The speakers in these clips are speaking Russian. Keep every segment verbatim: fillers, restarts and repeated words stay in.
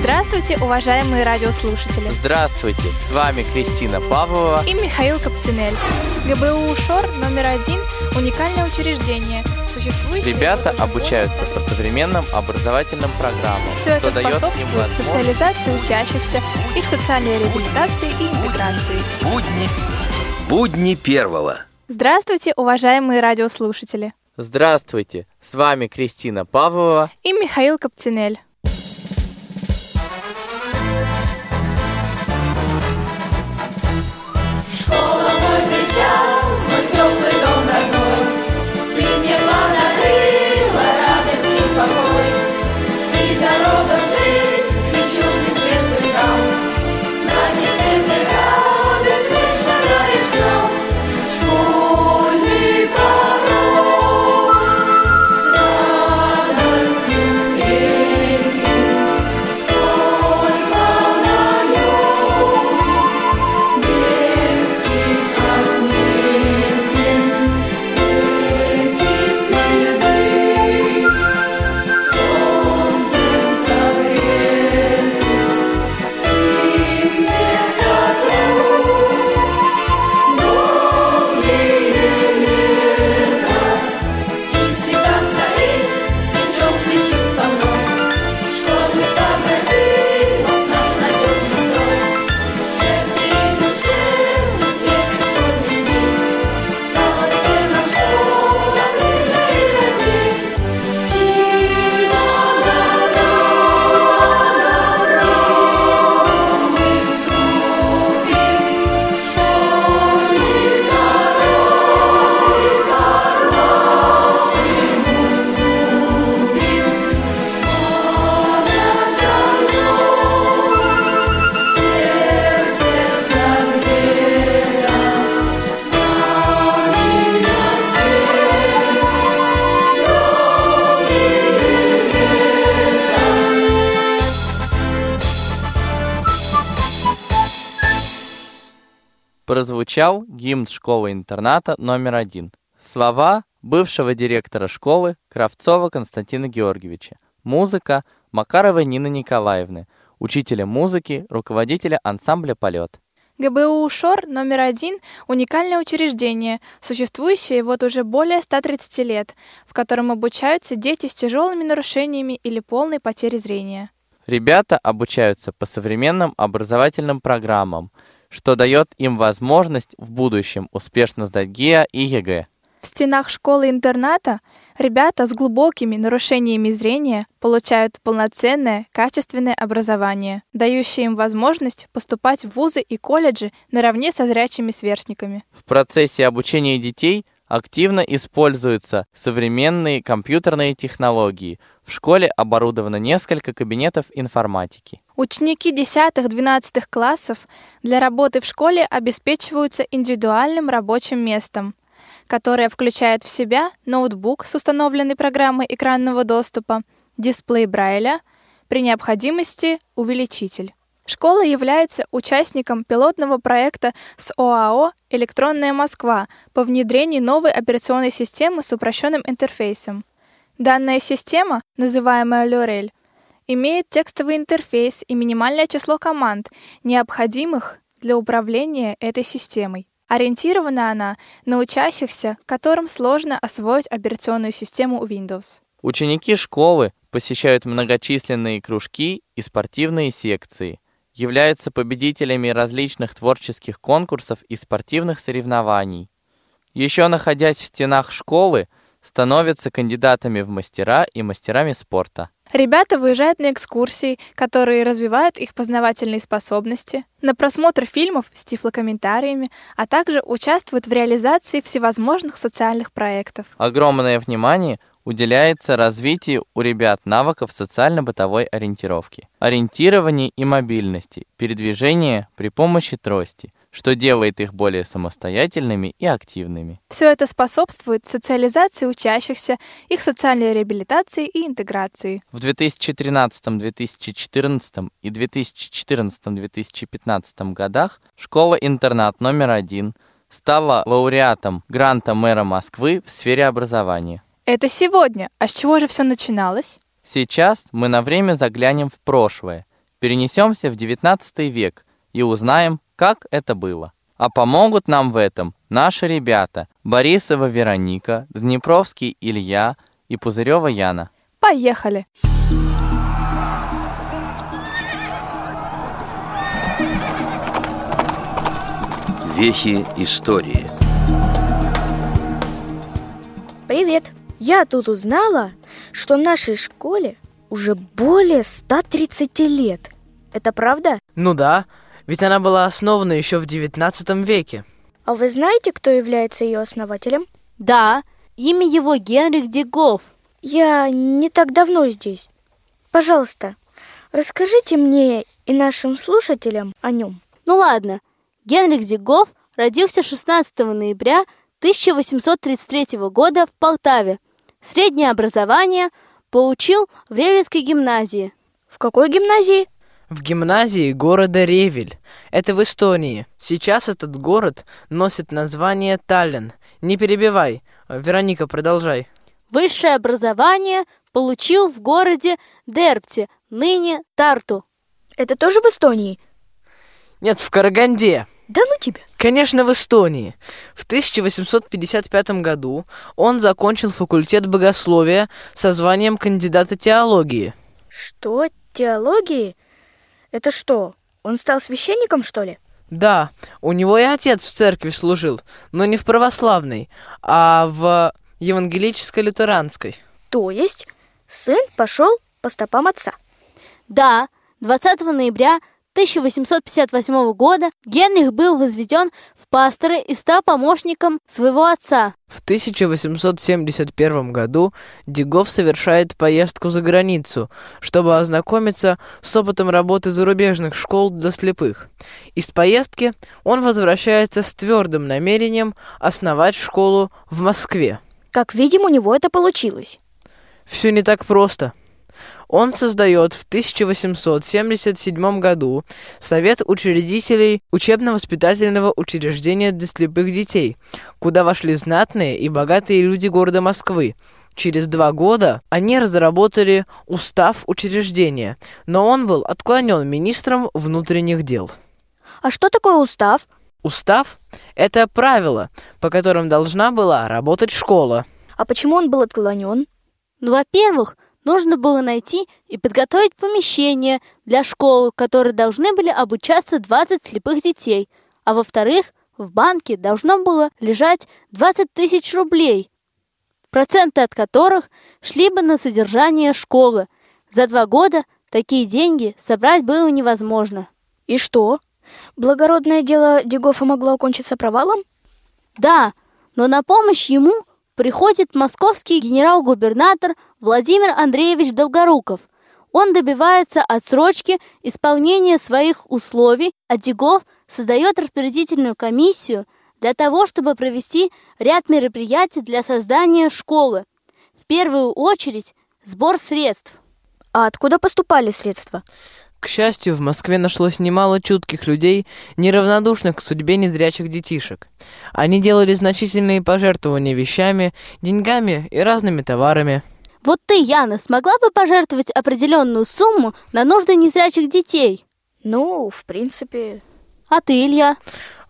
Здравствуйте, уважаемые радиослушатели! Здравствуйте! С вами Кристина Павлова и Михаил Капцинель. гэ бэ у ШОР номер один – уникальное учреждение. Существующие Ребята обучаются по современным образовательным программам. Все это способствует социализации учащихся, их социальной реабилитации и интеграции. Будни, будни первого. Здравствуйте, уважаемые радиослушатели! Здравствуйте! С вами Кристина Павлова и Михаил Капцинель. Прозвучал гимн школы-интерната номер один. Слова бывшего директора школы Кравцова Константина Георгиевича. Музыка Макаровой Нины Николаевны, учителя музыки, руководителя ансамбля «Полет». гэ бэ у ШОР номер один – уникальное учреждение, существующее вот уже более ста тридцати лет, в котором обучаются дети с тяжелыми нарушениями или полной потерей зрения. Ребята обучаются по современным образовательным программам, что дает им возможность в будущем успешно сдать ГИА и ЕГЭ. В стенах школы-интерната ребята с глубокими нарушениями зрения получают полноценное, качественное образование, дающее им возможность поступать в вузы и колледжи наравне со зрячими сверстниками. В процессе обучения детей активно используются современные компьютерные технологии. В школе оборудовано несколько кабинетов информатики. Ученики десятых-двенадцатых классов для работы в школе обеспечиваются индивидуальным рабочим местом, которое включает в себя ноутбук с установленной программой экранного доступа, дисплей Брайля, при необходимости увеличитель. Школа является участником пилотного проекта с о а о «Электронная Москва» по внедрению новой операционной системы с упрощенным интерфейсом. Данная система, называемая Лорель, имеет текстовый интерфейс и минимальное число команд, необходимых для управления этой системой. Ориентирована она на учащихся, которым сложно освоить операционную систему Windows. Ученики школы посещают многочисленные кружки и спортивные секции, являются победителями различных творческих конкурсов и спортивных соревнований. Еще находясь в стенах школы, становятся кандидатами в мастера и мастерами спорта. Ребята выезжают на экскурсии, которые развивают их познавательные способности, на просмотр фильмов с тифлокомментариями, а также участвуют в реализации всевозможных социальных проектов. Огромное внимание уделяется развитию у ребят навыков социально-бытовой ориентировки, ориентирования и мобильности, передвижения при помощи трости, что делает их более самостоятельными и активными. Все это способствует социализации учащихся, их социальной реабилитации и интеграции. В две тысячи тринадцатом - две тысячи четырнадцатом и две тысячи четырнадцатом - две тысячи пятнадцатом годах школа-интернат номер один стала лауреатом гранта мэра Москвы в сфере образования. Это сегодня. А с чего же все начиналось? Сейчас мы на время заглянем в прошлое, перенесемся в девятнадцатый век и узнаем, как это было. А помогут нам в этом наши ребята Борисова Вероника, Днепровский Илья и Пузырева Яна. Поехали! Вехи истории. Привет! Я тут узнала, что нашей школе уже более ста тридцати лет. Это правда? Ну да, ведь она была основана еще в девятнадцатом веке. А вы знаете, кто является ее основателем? Да, имя его Генрих Диков. Я не так давно здесь. Пожалуйста, расскажите мне и нашим слушателям о нем. Ну ладно, Генрих Диков родился шестнадцатого ноября тысяча восемьсот тридцать третьего года в Полтаве. Среднее образование получил в Ревельской гимназии. В какой гимназии? В гимназии города Ревель. Это в Эстонии. Сейчас этот город носит название Таллин. Не перебивай. Вероника, продолжай. Высшее образование получил в городе Дерпте, ныне Тарту. Это тоже в Эстонии? Нет, в Караганде. Да ну тебя! Конечно, в Эстонии. В тысяча восемьсот пятьдесят пятом году он закончил факультет богословия со званием кандидата теологии. Что? Теологии? Это что, он стал священником, что ли? Да, у него и отец в церкви служил, но не в православной, а в евангелическо-лютеранской. То есть сын пошел по стопам отца? Да, двадцатого ноября тысяча восемьсот пятьдесят восьмого года Генрих был возведен в пастора и стал помощником своего отца. В тысяча восемьсот семьдесят первом году Диков совершает поездку за границу, чтобы ознакомиться с опытом работы зарубежных школ для слепых. Из поездки он возвращается с твердым намерением основать школу в Москве. Как видим, у него это получилось. Все не так просто. Он создает в тысяча восемьсот семьдесят седьмом году Совет учредителей учебно-воспитательного учреждения для слепых детей, куда вошли знатные и богатые люди города Москвы. Через два года они разработали устав учреждения, но он был отклонен министром внутренних дел. А что такое устав? Устав – это правила, по которым должна была работать школа. А почему он был отклонен? Ну, во-первых, нужно было найти и подготовить помещение для школы, в которой должны были обучаться двадцать слепых детей. А во-вторых, в банке должно было лежать двадцать тысяч рублей, проценты от которых шли бы на содержание школы. За два года такие деньги собрать было невозможно. И что? Благородное дело Дикова могло окончиться провалом? Да, но на помощь ему приходит московский генерал-губернатор Владимир Андреевич Долгоруков. Он добивается отсрочки исполнения своих условий, а Диков создает распорядительную комиссию для того, чтобы провести ряд мероприятий для создания школы. В первую очередь сбор средств. А откуда поступали средства? К счастью, в Москве нашлось немало чутких людей, неравнодушных к судьбе незрячих детишек. Они делали значительные пожертвования вещами, деньгами и разными товарами. Вот ты, Яна, смогла бы пожертвовать определенную сумму на нужды незрячих детей? Ну, в принципе... А ты, Илья?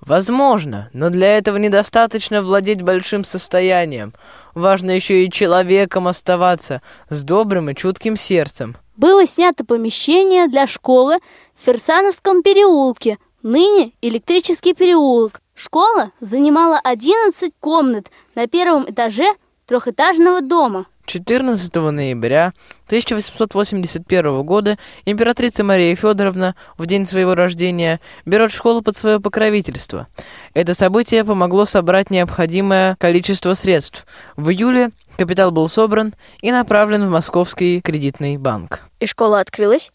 Возможно, но для этого недостаточно владеть большим состоянием. Важно еще и человеком оставаться, с добрым и чутким сердцем. Было снято помещение для школы в Ферсановском переулке, ныне Электрический переулок. Школа занимала одиннадцать комнат на первом этаже трехэтажного дома. четырнадцатого ноября тысяча восемьсот восемьдесят первого года императрица Мария Федоровна в день своего рождения берет школу под свое покровительство. Это событие помогло собрать необходимое количество средств. В июле капитал был собран и направлен в Московский кредитный банк. И школа открылась?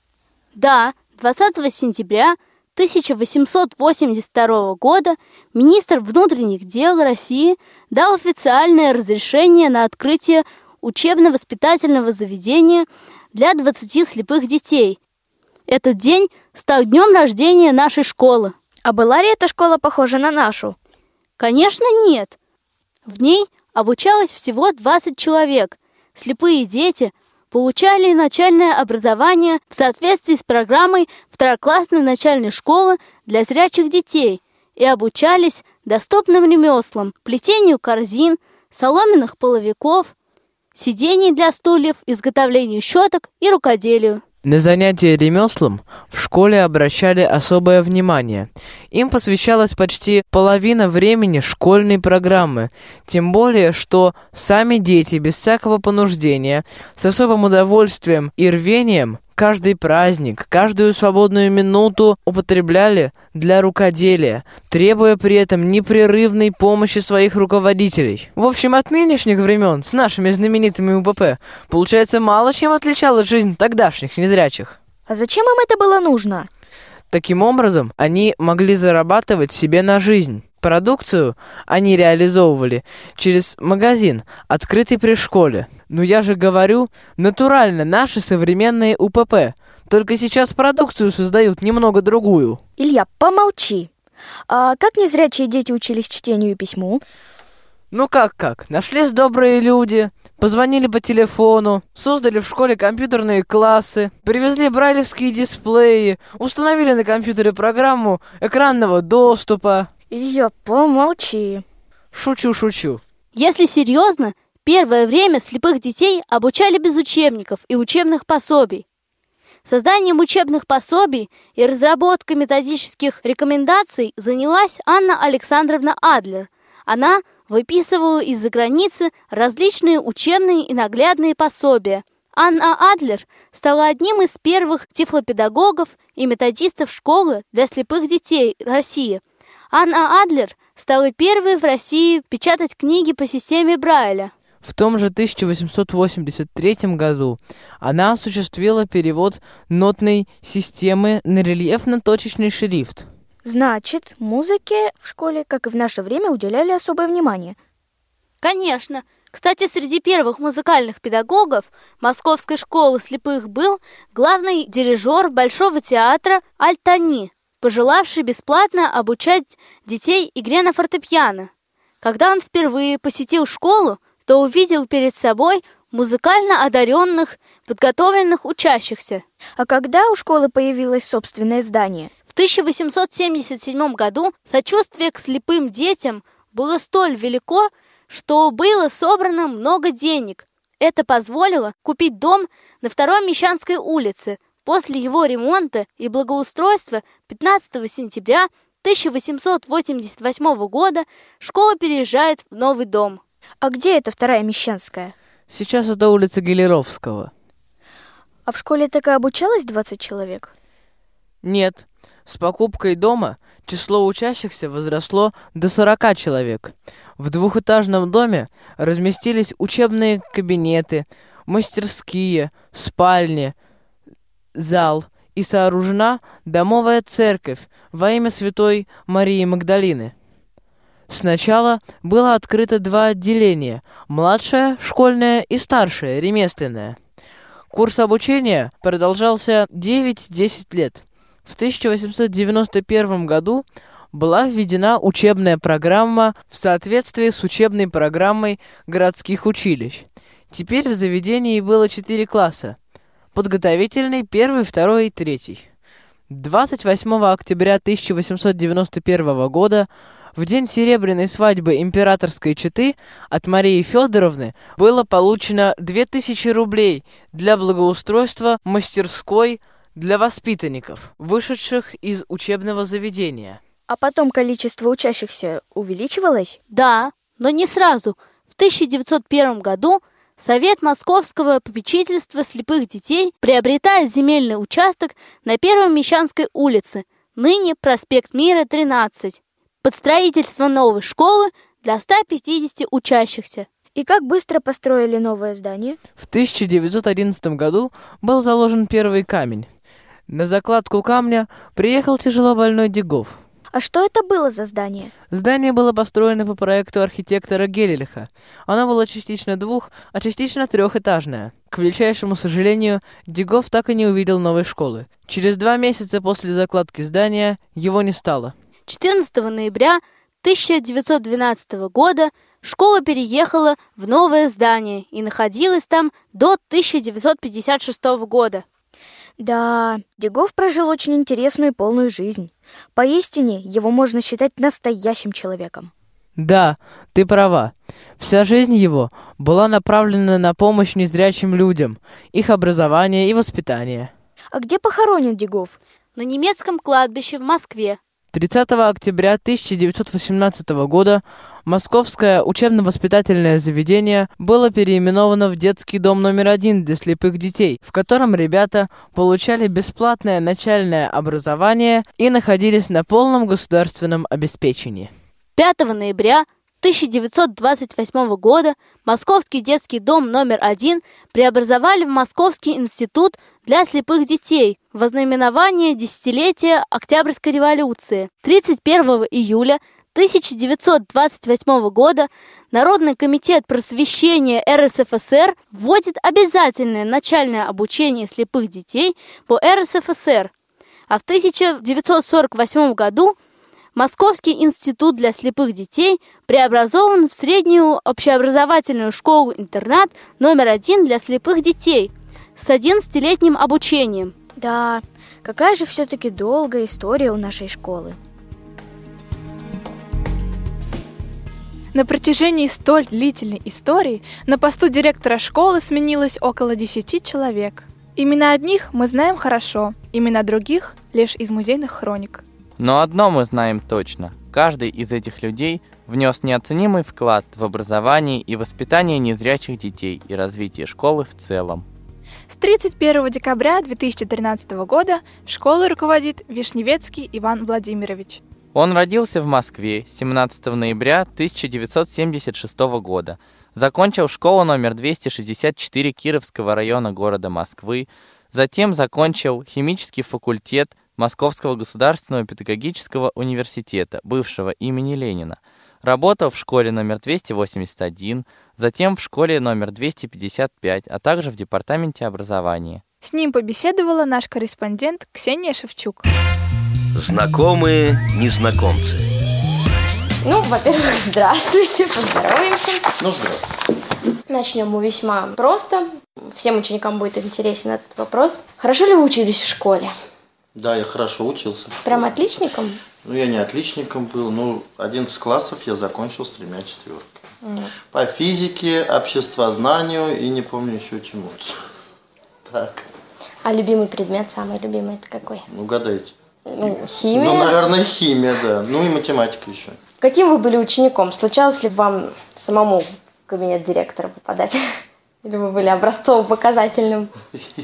Да, двадцатого сентября тысяча восемьсот восемьдесят второго года министр внутренних дел России дал официальное разрешение на открытие учебно-воспитательного заведения для двадцати слепых детей. Этот день стал днем рождения нашей школы. А была ли эта школа похожа на нашу? Конечно, нет. В ней обучалось всего двадцать человек. Слепые дети получали начальное образование в соответствии с программой второклассной начальной школы для зрячих детей и обучались доступным ремеслам, плетению корзин, соломенных половиков, сидений для стульев, изготовлению щеток и рукоделию. На занятия ремеслом в школе обращали особое внимание. Им посвящалась почти половина времени школьной программы, тем более, что сами дети без всякого понуждения, с особым удовольствием и рвением, каждый праздник, каждую свободную минуту употребляли для рукоделия, требуя при этом непрерывной помощи своих руководителей. В общем, от нынешних времен с нашими знаменитыми УПП, получается, мало чем отличалась жизнь тогдашних незрячих. А зачем им это было нужно? Таким образом, они могли зарабатывать себе на жизнь. Продукцию они реализовывали через магазин, открытый при школе. Ну я же говорю, натурально наши современные УПП. Только сейчас продукцию создают немного другую. Илья, помолчи. А как незрячие дети учились чтению и письму? Ну как-как, нашлись добрые люди, позвонили по телефону, создали в школе компьютерные классы, привезли брайлевские дисплеи, установили на компьютере программу экранного доступа. Илья, помолчи. Шучу, шучу. Если серьезно, первое время слепых детей обучали без учебников и учебных пособий. Созданием учебных пособий и разработкой методических рекомендаций занялась Анна Александровна Адлер. Она выписывала из-за границы различные учебные и наглядные пособия. Анна Адлер стала одним из первых тифлопедагогов и методистов школы для слепых детей России. Анна Адлер стала первой в России печатать книги по системе Брайля. В том же тысяча восемьсот восемьдесят третьем году она осуществила перевод нотной системы на рельефно-точечный шрифт. Значит, музыке в школе, как и в наше время, уделяли особое внимание. Конечно. Кстати, среди первых музыкальных педагогов Московской школы слепых был главный дирижер Большого театра Альтани, пожелавший бесплатно обучать детей игре на фортепиано. Когда он впервые посетил школу, то увидел перед собой музыкально одаренных, подготовленных учащихся. А когда у школы появилось собственное здание? В тысяча восемьсот семьдесят седьмом году сочувствие к слепым детям было столь велико, что было собрано много денег. Это позволило купить дом на второй Мещанской улице. После его ремонта и благоустройства пятнадцатого сентября тысяча восемьсот восемьдесят восьмого года школа переезжает в новый дом. А где это вторая Мещанская? Сейчас это улица Гелеровского. А в школе так и обучалось двадцать человек? Нет. С покупкой дома число учащихся возросло до сорока человек. В двухэтажном доме разместились учебные кабинеты, мастерские, спальни, зал и сооружена домовая церковь во имя святой Марии Магдалины. Сначала было открыто два отделения – младшее, школьное и старшее, ремесленное. Курс обучения продолжался девять-десять лет. В тысяча восемьсот девяносто первом году была введена учебная программа в соответствии с учебной программой городских училищ. Теперь в заведении было четыре класса. Подготовительный, первый, второй и третий. двадцать восьмого октября тысяча восемьсот девяносто первого года, в день серебряной свадьбы императорской четы, от Марии Федоровны было получено две тысячи рублей для благоустройства мастерской для воспитанников, вышедших из учебного заведения. А потом количество учащихся увеличивалось? Да, но не сразу. В тысяча девятьсот первом году Совет Московского попечительства слепых детей приобретает земельный участок на первой Мещанской улице, ныне проспект Мира, тринадцать, под строительство новой школы для ста пятидесяти учащихся. И как быстро построили новое здание? В тысяча девятьсот одиннадцатом году был заложен первый камень. На закладку камня приехал тяжелобольной Диков. А что это было за здание? Здание было построено по проекту архитектора Геллиха. Оно было частично двух-, а частично трехэтажное. К величайшему сожалению, Диков так и не увидел новой школы. Через два месяца после закладки здания его не стало. четырнадцатого ноября тысяча девятьсот двенадцатого года Школа переехала в новое здание и находилась там до тысяча девятьсот пятьдесят шестого года. Да, Диков прожил очень интересную и полную жизнь. Поистине, его можно считать настоящим человеком. Да, ты права. Вся жизнь его была направлена на помощь незрячим людям, их образование и воспитание. А где похоронен Диков? На немецком кладбище в Москве. тридцатого октября тысяча девятьсот восемнадцатого года Московское учебно-воспитательное заведение было переименовано в детский дом номер один для слепых детей, в котором ребята получали бесплатное начальное образование и находились на полном государственном обеспечении. пятого ноября тысяча девятьсот двадцать восьмого года Московский детский дом номер один преобразовали в Московский институт для слепых детей во знаменование десятилетия Октябрьской революции. тридцать первого июля тысяча девятьсот двадцать восьмого года Народный комитет просвещения эр эс эф эс эр вводит обязательное начальное обучение слепых детей по эр эс эф эс эр, а в тысяча девятьсот сорок восьмом году Московский институт для слепых детей преобразован в среднюю общеобразовательную школу-интернат номер один для слепых детей с одиннадцатилетним обучением. Да, какая же все-таки долгая история у нашей школы. На протяжении столь длительной истории на посту директора школы сменилось около десяти человек. Имена одних мы знаем хорошо, имена других лишь из музейных хроник. Но одно мы знаем точно. Каждый из этих людей внес неоценимый вклад в образование и воспитание незрячих детей и развитие школы в целом. С тридцать первого декабря две тысячи тринадцатого года школу руководит Вишневецкий Иван Владимирович. Он родился в Москве семнадцатого ноября тысяча девятьсот семьдесят шестого года. Закончил школу номер двести шестьдесят четыре Кировского района города Москвы. Затем закончил химический факультет Московского государственного педагогического университета, бывшего имени Ленина. Работал в школе номер двести восемьдесят один, затем в школе номер двести пятьдесят пять, а также в департаменте образования. С ним побеседовала наш корреспондент Ксения Шевчук. Знакомые незнакомцы. Ну, во-первых, здравствуйте, поздороваемся. Ну, здравствуйте. Начнем мы весьма просто. Всем ученикам будет интересен этот вопрос. Хорошо ли вы учились в школе? Да, я хорошо учился. Прям отличником? Ну, я не отличником был, но одиннадцать классов я закончил с тремя четверками. Mm. По физике, обществознанию и не помню еще чему-то. Так. А любимый предмет, самый любимый, это какой? Ну, угадайте. Ну, химия? Ну, наверное, химия, да. Ну, и математика еще. Каким вы были учеником? Случалось ли вам самому в кабинет директора попадать? Или вы были образцово-показательным?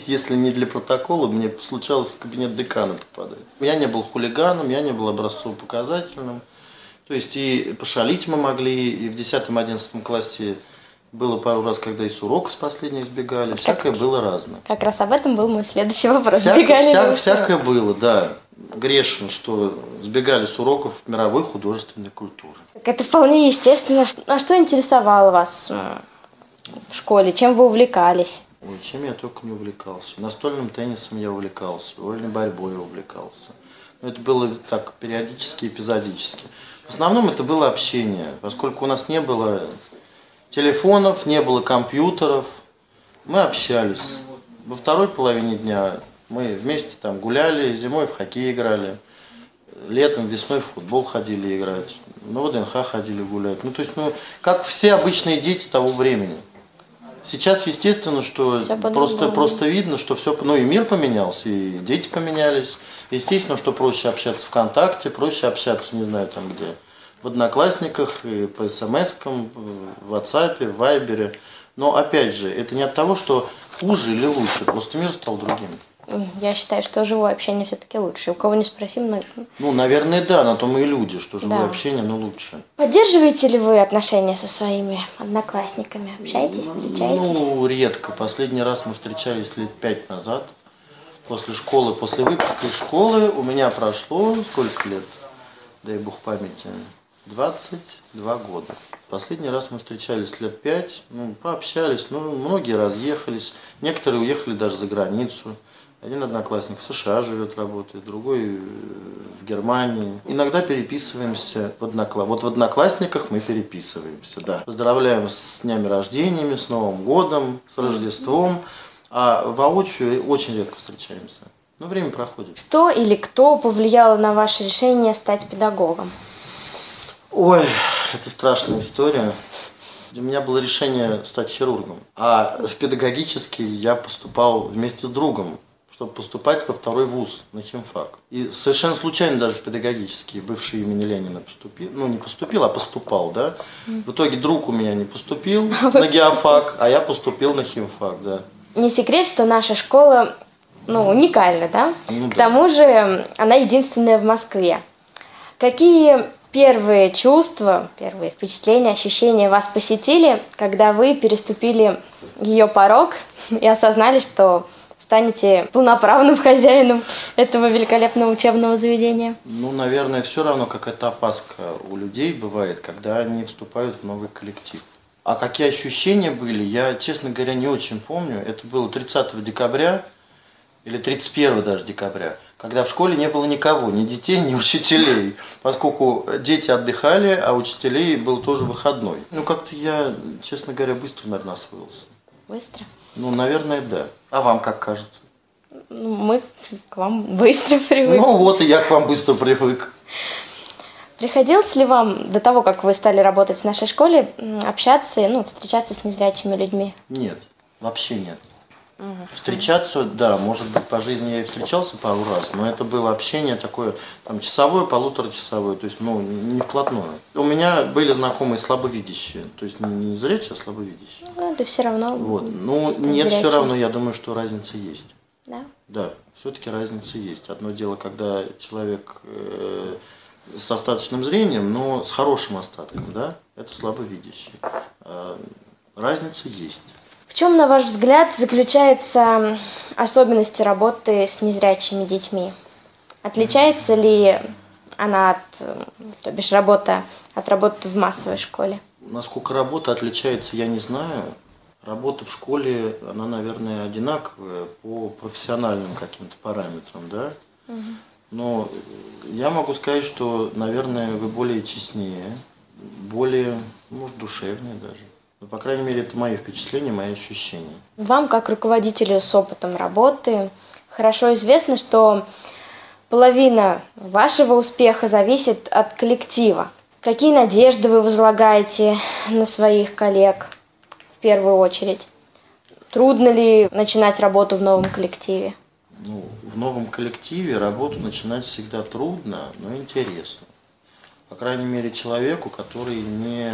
Если не для протокола, мне случалось в кабинет декана попадать. Я не был хулиганом, я не был образцово-показательным. То есть и пошалить мы могли, и в десятом-одиннадцатом классе было пару раз, когда и с урока с последней сбегали. Как, всякое было разное. Как раз об этом был мой следующий вопрос. Всяко, вся, всякое было, да. Грешен, что сбегали с уроков мировой художественной культуры. Так это вполне естественно. А что интересовало вас в школе? Чем вы увлекались? Ой, чем я только не увлекался. Настольным теннисом я увлекался, вольной борьбой я увлекался. Но это было так периодически, эпизодически. В основном это было общение, поскольку у нас не было телефонов, не было компьютеров. Мы общались. Во второй половине дня мы вместе там гуляли, зимой в хоккей играли, летом, весной в футбол ходили играть, на вэ дэ эн ха ходили гулять. Ну, то есть, ну, как все обычные дети того времени. Сейчас, естественно, что просто, просто видно, что все, ну и мир поменялся, и дети поменялись. Естественно, что проще общаться ВКонтакте, проще общаться, не знаю, там где, в Одноклассниках, и по смс-кам, в WhatsApp, в Вайбере. Но, опять же, это не от того, что хуже или лучше, просто мир стал другим. Я считаю, что живое общение все-таки лучше. У кого не спроси, много. Ну, наверное, да, но то мы и люди, что живое да. общение, но лучше. Поддерживаете ли вы отношения со своими одноклассниками? Общаетесь, встречаетесь? Ну, редко. Последний раз мы встречались лет пять назад. После школы, после выпуска из школы у меня прошло сколько лет? Дай бог памяти. двадцать два года. Последний раз мы встречались лет пять, ну, пообщались, ну, многие разъехались, некоторые уехали даже за границу. Один одноклассник в США живет, работает, другой в Германии. Иногда переписываемся в одноклассниках. Вот в одноклассниках мы переписываемся, да. Поздравляем с днями рождениями, с Новым годом, с Рождеством. А воочию очень редко встречаемся. Но время проходит. Что или кто повлияло на ваше решение стать педагогом? Ой, это страшная история. У меня было решение стать хирургом. А в педагогический я поступал вместе с другом, чтобы поступать во второй вуз, на химфак. И совершенно случайно даже в педагогический, бывший имени Ленина, поступил. Ну, не поступил, а поступал, да. В итоге друг у меня не поступил на геофак, а я поступил на химфак, да. Не секрет, что наша школа, ну, уникальна, да? Ну, К да. тому же она единственная в Москве. Какие первые чувства, первые впечатления, ощущения вас посетили, когда вы переступили ее порог и осознали, что станете полноправным хозяином этого великолепного учебного заведения? Ну, наверное, все равно какая-то опаска у людей бывает, когда они вступают в новый коллектив. А какие ощущения были, я, честно говоря, не очень помню. Это было тридцатого декабря или тридцать первого даже декабря, когда в школе не было никого, ни детей, ни учителей, поскольку дети отдыхали, а учителей был тоже выходной. Ну, как-то я, честно говоря, быстро, наверное, освоился. Быстро? Ну, наверное, да. А вам как кажется? Мы к вам быстро привыкли. Ну вот и я к вам быстро привык. Приходилось ли вам до того, как вы стали работать в нашей школе, общаться, ну, встречаться с незрячими людьми? Нет, вообще нет. Угу. Встречаться, да, может быть, по жизни я и встречался пару раз, но это было общение такое, там, часовое, полуторачасовое, то есть, ну, не вплотную. У меня были знакомые слабовидящие, то есть не зрячие, а слабовидящие. Ну, да все равно. Вот, ну, нет, зрячие. Все равно, я думаю, что разница есть. Да? Да, все-таки разница есть. Одно дело, когда человек э, с остаточным зрением, но с хорошим остатком, да, это слабовидящий. Э, разница есть. В чем, на ваш взгляд, заключаются особенности работы с незрячими детьми? Отличается ли она от, то бишь, работа, от работы в массовой школе? Насколько работа отличается, я не знаю. Работа в школе, она, наверное, одинаковая по профессиональным каким-то параметрам, да? Угу. Но я могу сказать, что, наверное, вы более честнее, более, может, душевнее даже. Ну, по крайней мере, это мои впечатления, мои ощущения. Вам, как руководителю с опытом работы, хорошо известно, что половина вашего успеха зависит от коллектива. Какие надежды вы возлагаете на своих коллег в первую очередь? Трудно ли начинать работу в новом коллективе? Ну, в новом коллективе работу начинать всегда трудно, но интересно. По крайней мере, человеку, который не...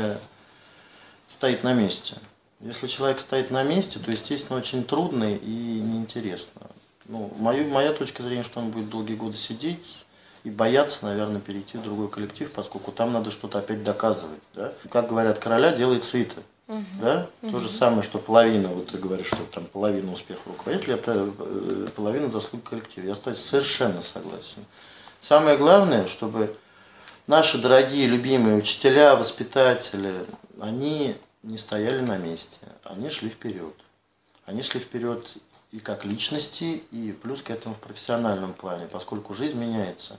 стоит на месте. Если человек стоит на месте, то, естественно, очень трудно и неинтересно. Ну, мою, моя точка зрения, что он будет долгие годы сидеть и бояться, наверное, перейти в другой коллектив, поскольку там надо что-то опять доказывать. Да? Как говорят, короля делает сыто. Угу. Да? Угу. То же самое, что половина, вот ты говоришь, что там половина успехов руководителя, это половина заслуг коллектива. Я совершенно согласен. Самое главное, чтобы наши дорогие, любимые учителя, воспитатели, они не стояли на месте, они шли вперед. Они шли вперед и как личности, и плюс к этому в профессиональном плане, поскольку жизнь меняется.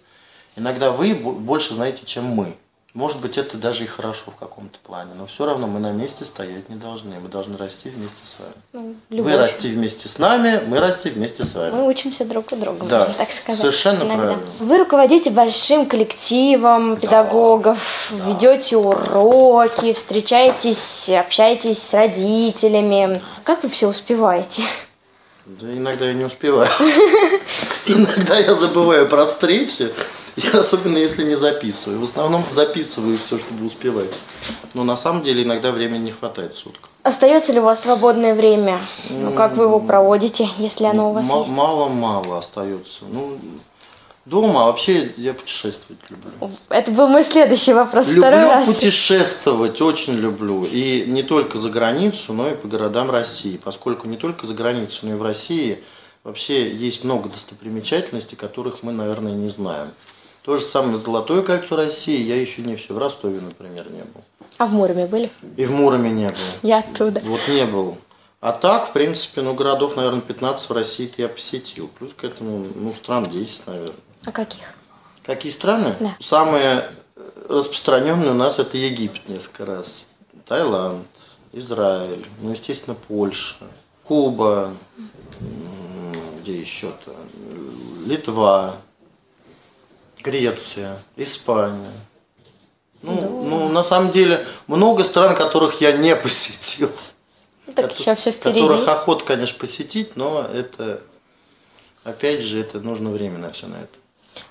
Иногда вы больше знаете, чем мы. Может быть, это даже и хорошо в каком-то плане, но все равно мы на месте стоять не должны. Мы должны расти вместе с вами. Любовь. Вы расти вместе с нами, мы расти вместе с вами. Мы учимся друг у друга, да, так сказать. Совершенно иногда. Правильно. Вы руководите большим коллективом педагогов, да, ведете да. уроки, встречаетесь, общаетесь с родителями. Как вы все успеваете? Да иногда я не успеваю. Иногда я забываю про встречи. Я особенно если не записываю. В основном записываю все, чтобы успевать. Но на самом деле иногда времени не хватает в сутках. Остается ли у вас свободное время? Ну, как вы его проводите, если оно у вас есть? Мало-мало остается. Ну, дома вообще я путешествовать люблю. Это был мой следующий вопрос. Люблю путешествовать, очень люблю. И не только за границу, но и по городам России. Поскольку не только за границу, но и в России вообще есть много достопримечательностей, которых мы, наверное, не знаем. То же самое Золотое кольцо России, я еще не все, в Ростове, например, не был. А в Муроме были? И в Муроме не был. Я оттуда. Вот не был. А так, в принципе, ну, городов, наверное, пятнадцать в России-то я посетил. Плюс к этому, ну, стран десять, наверное. А каких? Какие страны? Да. Самые распространенные у нас это Египет несколько раз. Таиланд, Израиль, ну, естественно, Польша, Куба, где еще-то, Литва, Греция, Испания. Ну, да. ну, на самом деле, много стран, которых я не посетил. Так Котор- еще все впереди. Которых охота, конечно, посетить, но это, опять же, это нужно время на все на это.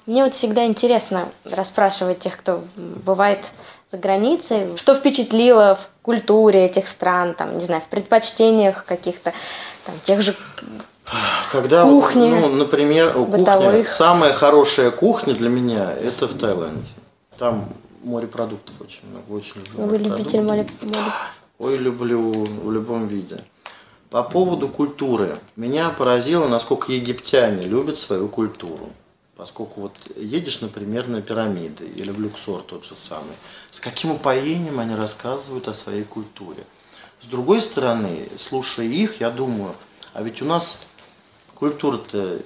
Мне вот всегда интересно расспрашивать тех, кто бывает за границей, что впечатлило в культуре этих стран, там, не знаю, в предпочтениях каких-то, там, тех же Когда, кухни, ну, например, кухня, самая хорошая кухня для меня это в Таиланде. Там морепродуктов очень много, очень много. Вы любитель морепродуктов? Ой, люблю в любом виде. По поводу культуры. Меня поразило, насколько египтяне любят свою культуру. Поскольку вот едешь, например, на пирамиды, или в Люксор тот же самый, с каким упоением они рассказывают о своей культуре. С другой стороны, слушая их, я думаю, а ведь у нас культура-то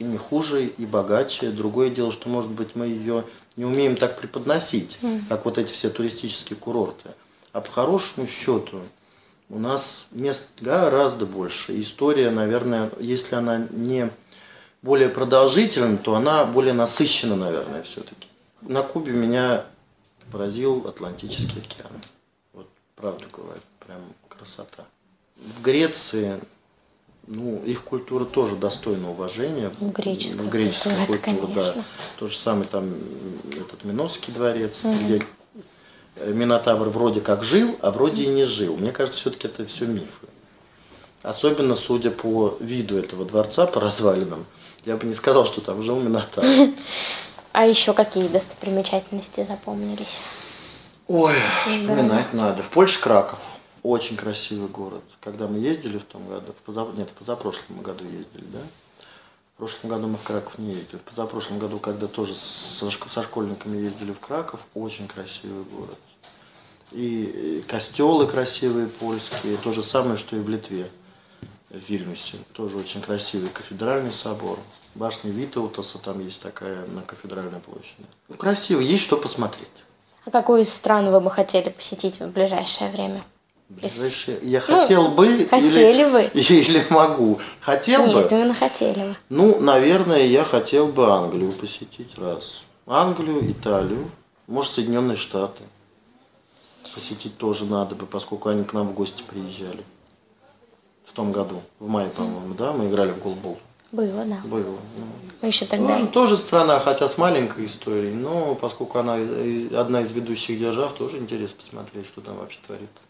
и не хуже, и богаче. Другое дело, что, может быть, мы ее не умеем так преподносить, как вот эти все туристические курорты. А по хорошему счету у нас мест гораздо больше. История, наверное, если она не более продолжительна, то она более насыщена, наверное, все-таки. На Кубе меня поразил Атлантический океан. Вот правду говорю, прям красота. В Греции, ну, их культура тоже достойна уважения. Греческая, Греческая культура, да. То же самое там этот Минотаврский дворец, mm-hmm. где Минотавр вроде как жил, а вроде и не жил. Мне кажется, все-таки это все мифы. Особенно, судя по виду этого дворца, по развалинам, я бы не сказал, что там жил Минотавр. А еще какие достопримечательности запомнились? Ой, вспоминать надо. В Польше Краков. Очень красивый город. Когда мы ездили в том году, в позап... нет, в позапрошлом году ездили, да? В прошлом году мы в Краков не ездили. В позапрошлом году, когда тоже со школьниками ездили в Краков, очень красивый город. И костелы красивые польские, то же самое, что и в Литве, в Вильнюсе. Тоже очень красивый кафедральный собор. Башня Витаутаса там есть такая на Кафедральной площади. Ну, красиво, есть что посмотреть. А какую из стран вы бы хотели посетить в ближайшее время? Ближайшее. Я хотел ну, бы, хотели или, бы или могу. Хотел Нет, бы? Нет, именно хотели бы. Ну, наверное, я хотел бы Англию посетить раз. Англию, Италию, может, Соединенные Штаты. Посетить тоже надо бы, поскольку они к нам в гости приезжали. В том году, в мае, по-моему, да? Мы играли в голбол. Было, да. Было. Ну. Мы еще тогда... Тоже, тоже страна, хотя с маленькой историей, но поскольку она одна из ведущих держав, тоже интересно посмотреть, что там вообще творится.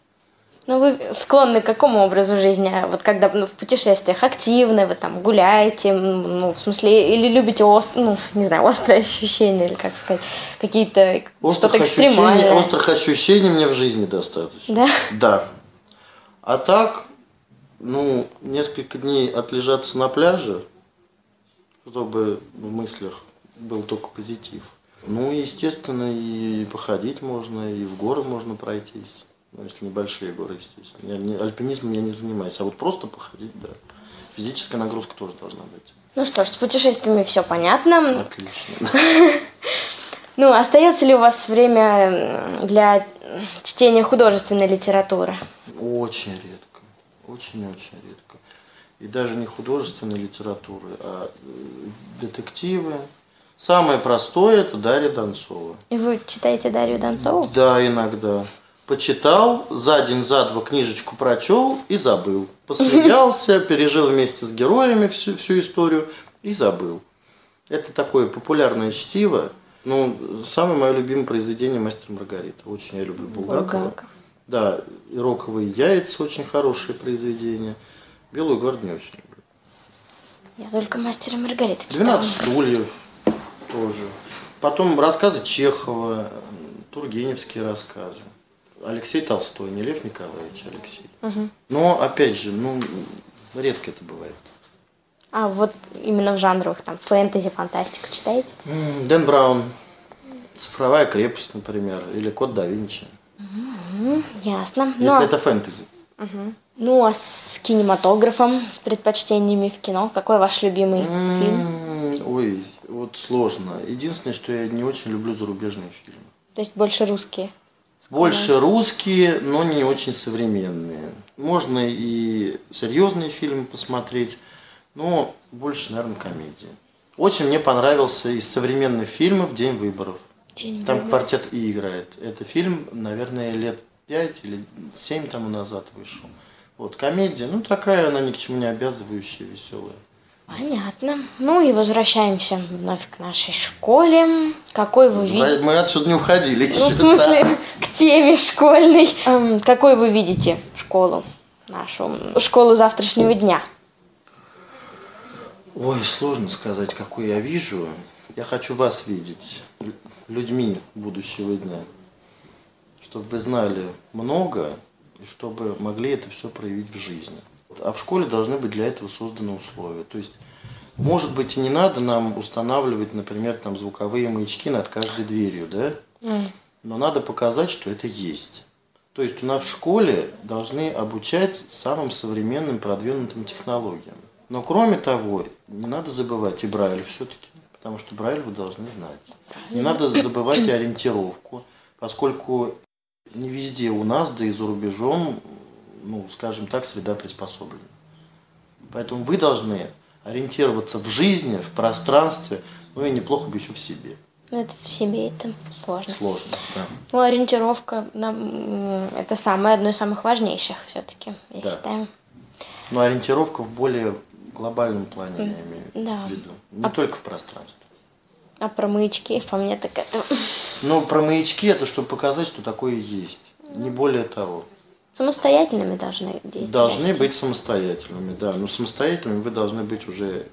Ну, вы склонны к какому образу жизни? Вот когда ну, в путешествиях активны, вы там гуляете, ну, в смысле, или любите ост... ну, не знаю, острые ощущения, или как сказать, какие-то что-то экстремальное? Острых ощущений мне в жизни достаточно. Да? Да. А так, ну, несколько дней отлежаться на пляже, чтобы в мыслях был только позитив. Ну, естественно, и походить можно, и в горы можно пройтись. Ну, если небольшие горы, естественно. Я не, альпинизмом я не занимаюсь, а вот просто походить, да. Физическая нагрузка тоже должна быть. Ну что ж, с путешествиями все понятно. Отлично. Ну, остается ли у вас время для чтения художественной литературы? Очень редко. Очень-очень редко. И даже не художественной литературы, а детективы. Самое простое – это Дарья Донцова. И вы читаете Дарью Донцову? Да, иногда. Почитал, за день, за два книжечку прочел и забыл. Посмеялся, пережил вместе с героями всю, всю историю и забыл. Это такое популярное чтиво. Ну, самое мое любимое произведение «Мастер и Маргарита». Очень я люблю Булгакова. Булгаков. Да, и «Роковые яйца» очень хорошее произведение. «Белую гвардию» очень люблю. Я только «Мастер и Маргарита» читала. «двенадцать стульев» тоже. Потом рассказы Чехова, тургеневские рассказы. Алексей Толстой, не Лев Николаевич Алексей. Угу. Но, опять же, ну, редко это бывает. А вот именно в жанровых, там, фэнтези, фантастику читаете? Дэн Браун, «Цифровая крепость», например, или «Код да Винчи». Угу, ясно. Если Но... это фэнтези. Угу. Ну, а с кинематографом, с предпочтениями в кино? Какой ваш любимый mm-hmm. фильм? Ой, вот сложно. Единственное, что я не очень люблю зарубежные фильмы. То есть больше русские? Больше русские, но не очень современные. Можно и серьезные фильмы посмотреть, но больше, наверное, комедии. Очень мне понравился из современных фильмов «День выборов». День там выборов. Квартет «И» играет. Это фильм, наверное, лет пять или семь тому назад вышел. Вот, комедия, ну такая она ни к чему не обязывающая, веселая. Понятно. Ну и возвращаемся вновь к нашей школе. Какой вы видите... Мы отсюда не уходили. Ну, в смысле, к теме школьной. Эм, какой вы видите школу нашу, школу завтрашнего дня? Ой, сложно сказать, какой я вижу. Я хочу вас видеть людьми будущего дня. Чтобы вы знали много, и чтобы могли это все проявить в жизни. А в школе должны быть для этого созданы условия. То есть, может быть, и не надо нам устанавливать, например, там, звуковые маячки над каждой дверью, да? Mm. Но надо показать, что это есть. То есть у нас в школе должны обучать самым современным продвинутым технологиям. Но кроме того, не надо забывать и Брайль все-таки, потому что Брайль вы должны знать. Не надо забывать и ориентировку, поскольку не везде у нас, да и за рубежом, ну, скажем так, среда приспособлена. Поэтому вы должны ориентироваться в жизни, в пространстве, ну и неплохо бы еще в себе. Ну, это в себе это сложно. Сложно, да. Ну, ориентировка нам, это самое, одно из самых важнейших все-таки, я да. считаю. Ну, ориентировка в более глобальном плане, я имею да. в виду. Не а... только в пространстве. А про маячки, по мне, так это... Ну, про маячки это, чтобы показать, что такое есть. Не более того. Самостоятельными должны быть. Должны быть самостоятельными, да. Но самостоятельными вы должны быть уже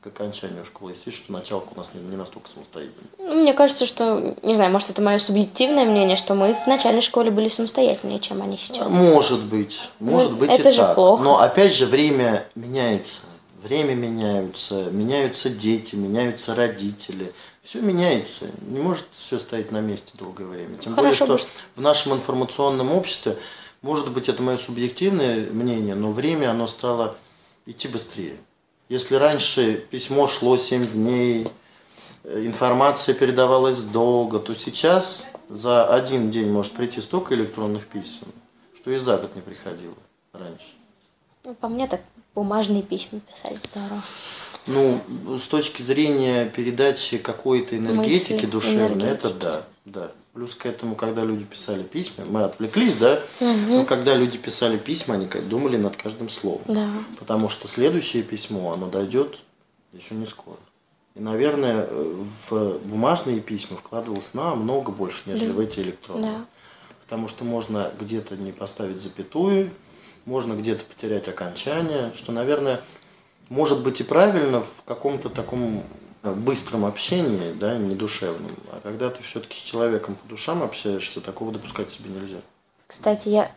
к окончанию школы. Естественно, что началка у нас не, не настолько самостоятельная. Ну, мне кажется, что, не знаю, может, это мое субъективное мнение, что мы в начальной школе были самостоятельнее, чем они сейчас. Может быть. Может ну, быть это и же так. Плохо. Но опять же, время меняется. Время меняются, меняются дети, меняются родители. Все меняется, не может все стоять на месте долгое время. Тем Хорошо более, что быть. В нашем информационном обществе, может быть, это мое субъективное мнение, но время оно стало идти быстрее. Если раньше письмо шло семь дней, информация передавалась долго, то сейчас за один день может прийти столько электронных писем, что и за год не приходило раньше. Ну, по мне так бумажные письма писать здорово. Ну, с точки зрения передачи какой-то энергетики мысли, душевной, энергетики. это да, да. Плюс к этому, когда люди писали письма, мы отвлеклись, да? Угу. Но когда люди писали письма, они думали над каждым словом. Да. Потому что следующее письмо, оно дойдет еще не скоро. И, наверное, в бумажные письма вкладывалось намного больше, нежели да. в эти электронные. Да. Потому что можно где-то не поставить запятую, можно где-то потерять окончание, что, наверное, может быть и правильно в каком-то таком быстром общении, да, не душевном. А когда ты все-таки с человеком по душам общаешься, такого допускать себе нельзя. Кстати, я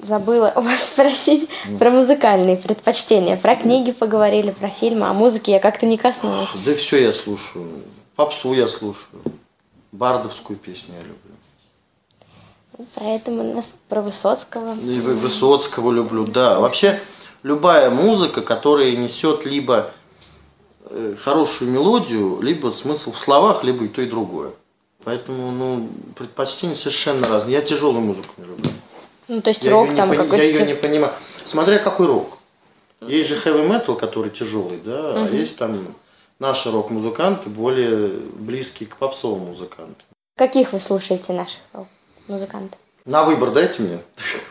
забыла у вас спросить ну. про музыкальные предпочтения. Про книги поговорили, про фильмы, а музыки я как-то не коснулась. Да все я слушаю. Попсу я слушаю. Бардовскую песню я люблю. Поэтому у нас про Высоцкого. И Высоцкого люблю, да. Вообще любая музыка, которая несет либо хорошую мелодию, либо смысл в словах, либо и то, и другое. Поэтому, ну, предпочтения совершенно разные. Я тяжелую музыку не люблю. Ну, то есть я рок там какой-то... Я ее не понимаю. Смотря какой рок. Есть же хэви-метал, который тяжелый, да, угу. а есть там наши рок-музыканты, более близкие к попсовым музыкантам. Каких вы слушаете наших рок? Музыканты. На выбор дайте мне.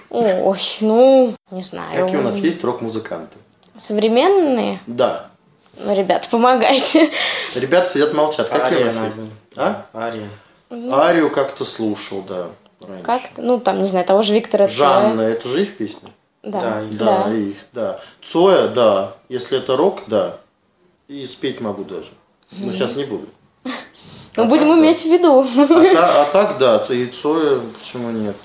Ой, ну, не знаю. Какие у нас есть рок-музыканты? Современные? Да. Ну, ребят, помогайте. Ребята сидят молчат. Какие у нас есть? А? Ария. Арию как-то слушал, да. Как-то, ну, там, не знаю, того же Виктора Цоя. Жанна, это же их песни? Да. Да, их, да. Цоя, да. Если это рок, да. И спеть могу даже. Но сейчас не буду. Мы а будем так, иметь да. в виду. А, та, а так, да, и Цоя, почему нет?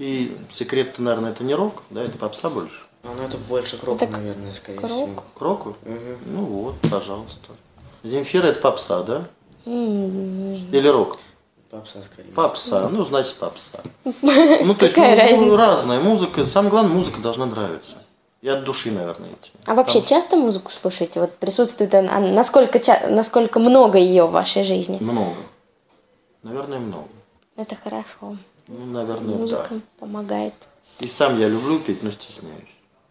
И секрет-то, наверное, это не рок, да, это попса больше. Ну, это больше к року, наверное, скорее к всего. К року? Угу. Ну вот, пожалуйста. Земфира – это попса, да? Или рок? Попса, скорее. Попса, ну, значит, попса. Ну, то есть, ну, разная музыка. Самое главное, музыка должна нравиться. И от души, наверное, идти. А вообще там... часто музыку слушаете? Вот присутствует она, насколько, ча... насколько много ее в вашей жизни? Много. Наверное, много. Это хорошо. Ну, наверное, музыка да. помогает. И сам я люблю петь, но стесняюсь.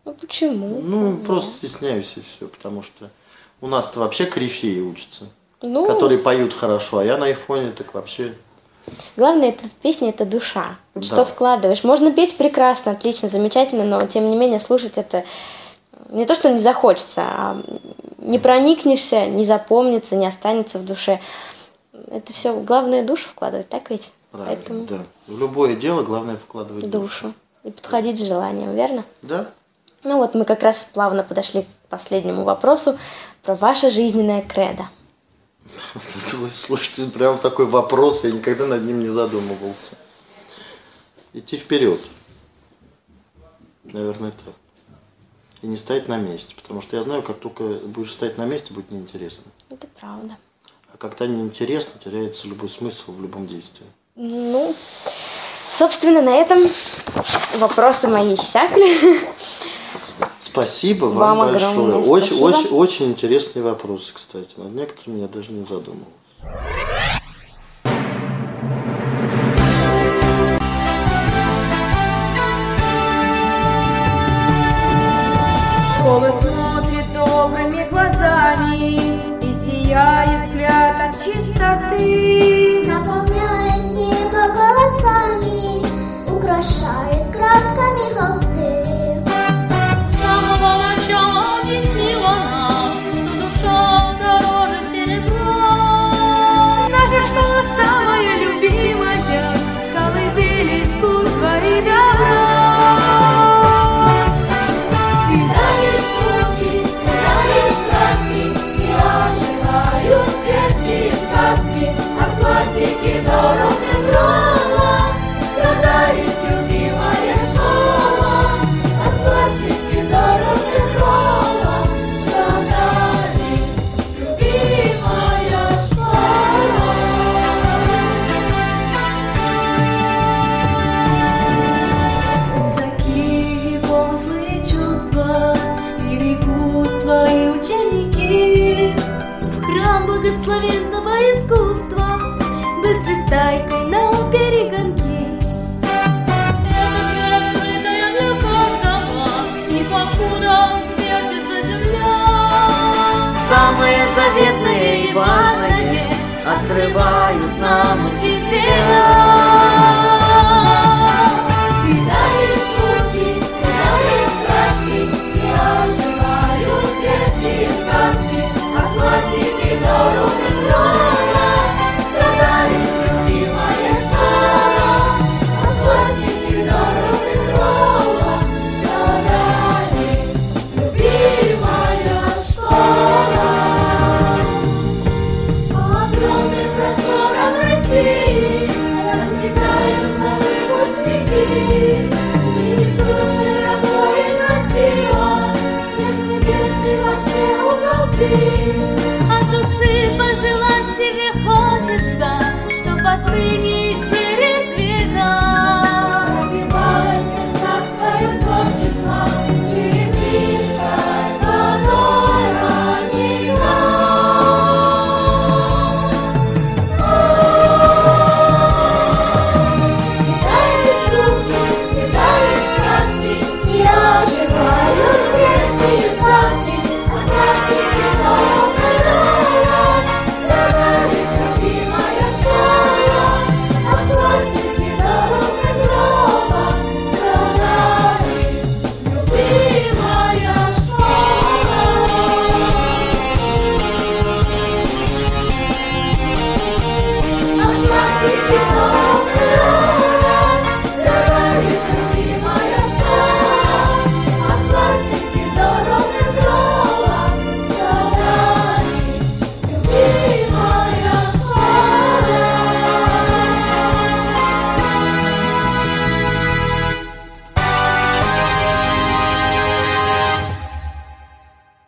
Ну, почему? Ну, да. просто стесняюсь и все, потому что у нас-то вообще корифеи учатся, ну... которые поют хорошо, а я на их фоне так вообще... Главное, эта песня – это душа, да. что вкладываешь. Можно петь прекрасно, отлично, замечательно, но, тем не менее, слушать это не то, что не захочется, а не проникнешься, не запомнится, не останется в душе. Это все главное – душу вкладывать, так ведь? Правильно, Поэтому... да. В любое дело главное – вкладывать душу. душу. И подходить с желанием, верно? Да. Ну вот мы как раз плавно подошли к последнему вопросу про ваше жизненное кредо. Слушайте, прям такой вопрос, я никогда над ним не задумывался. Идти вперед. Наверное, так. И не стоять на месте, потому что я знаю, как только будешь стоять на месте, будет неинтересно. Это правда. А когда неинтересно, теряется любой смысл в любом действии. Ну, собственно, на этом вопросы мои иссякли. Спасибо вам, вам большое. Очень, спасибо. Очень, очень интересные вопросы, кстати. Над некоторыми я даже не задумывался. Школа смотрит добрыми глазами и сияет взгляд от чистоты. Наполняет небо голосами, украшает красками холсты. Заветные и важные открывают нам учителя. Ты даешь звуки, ты даешь краски, и оживают детские сказки, а классики дорогой края. От души пожелать тебе хочется, чтоб отныне через века пробивалось в сердцах твое творчество, черепица которого не играет. Питаешь трубки, питаешь краски, и оживают детские сказки.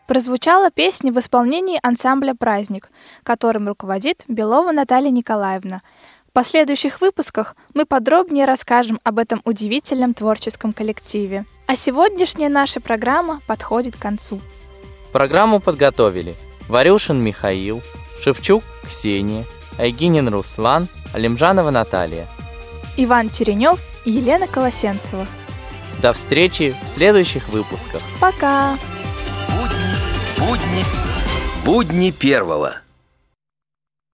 Прозвучала песня в исполнении ансамбля «Праздник», которым руководит Белова Наталья Николаевна. последующих выпусках мы подробнее расскажем об этом удивительном творческом коллективе. А сегодняшняя наша программа подходит к концу. Программу подготовили Варюшин Михаил, Шевчук Ксения, Айгинин Руслан, Алимжанова Наталья, Иван Черенев и Елена Колосенцева. До встречи в следующих выпусках. Пока! Будни, будни, будни первого.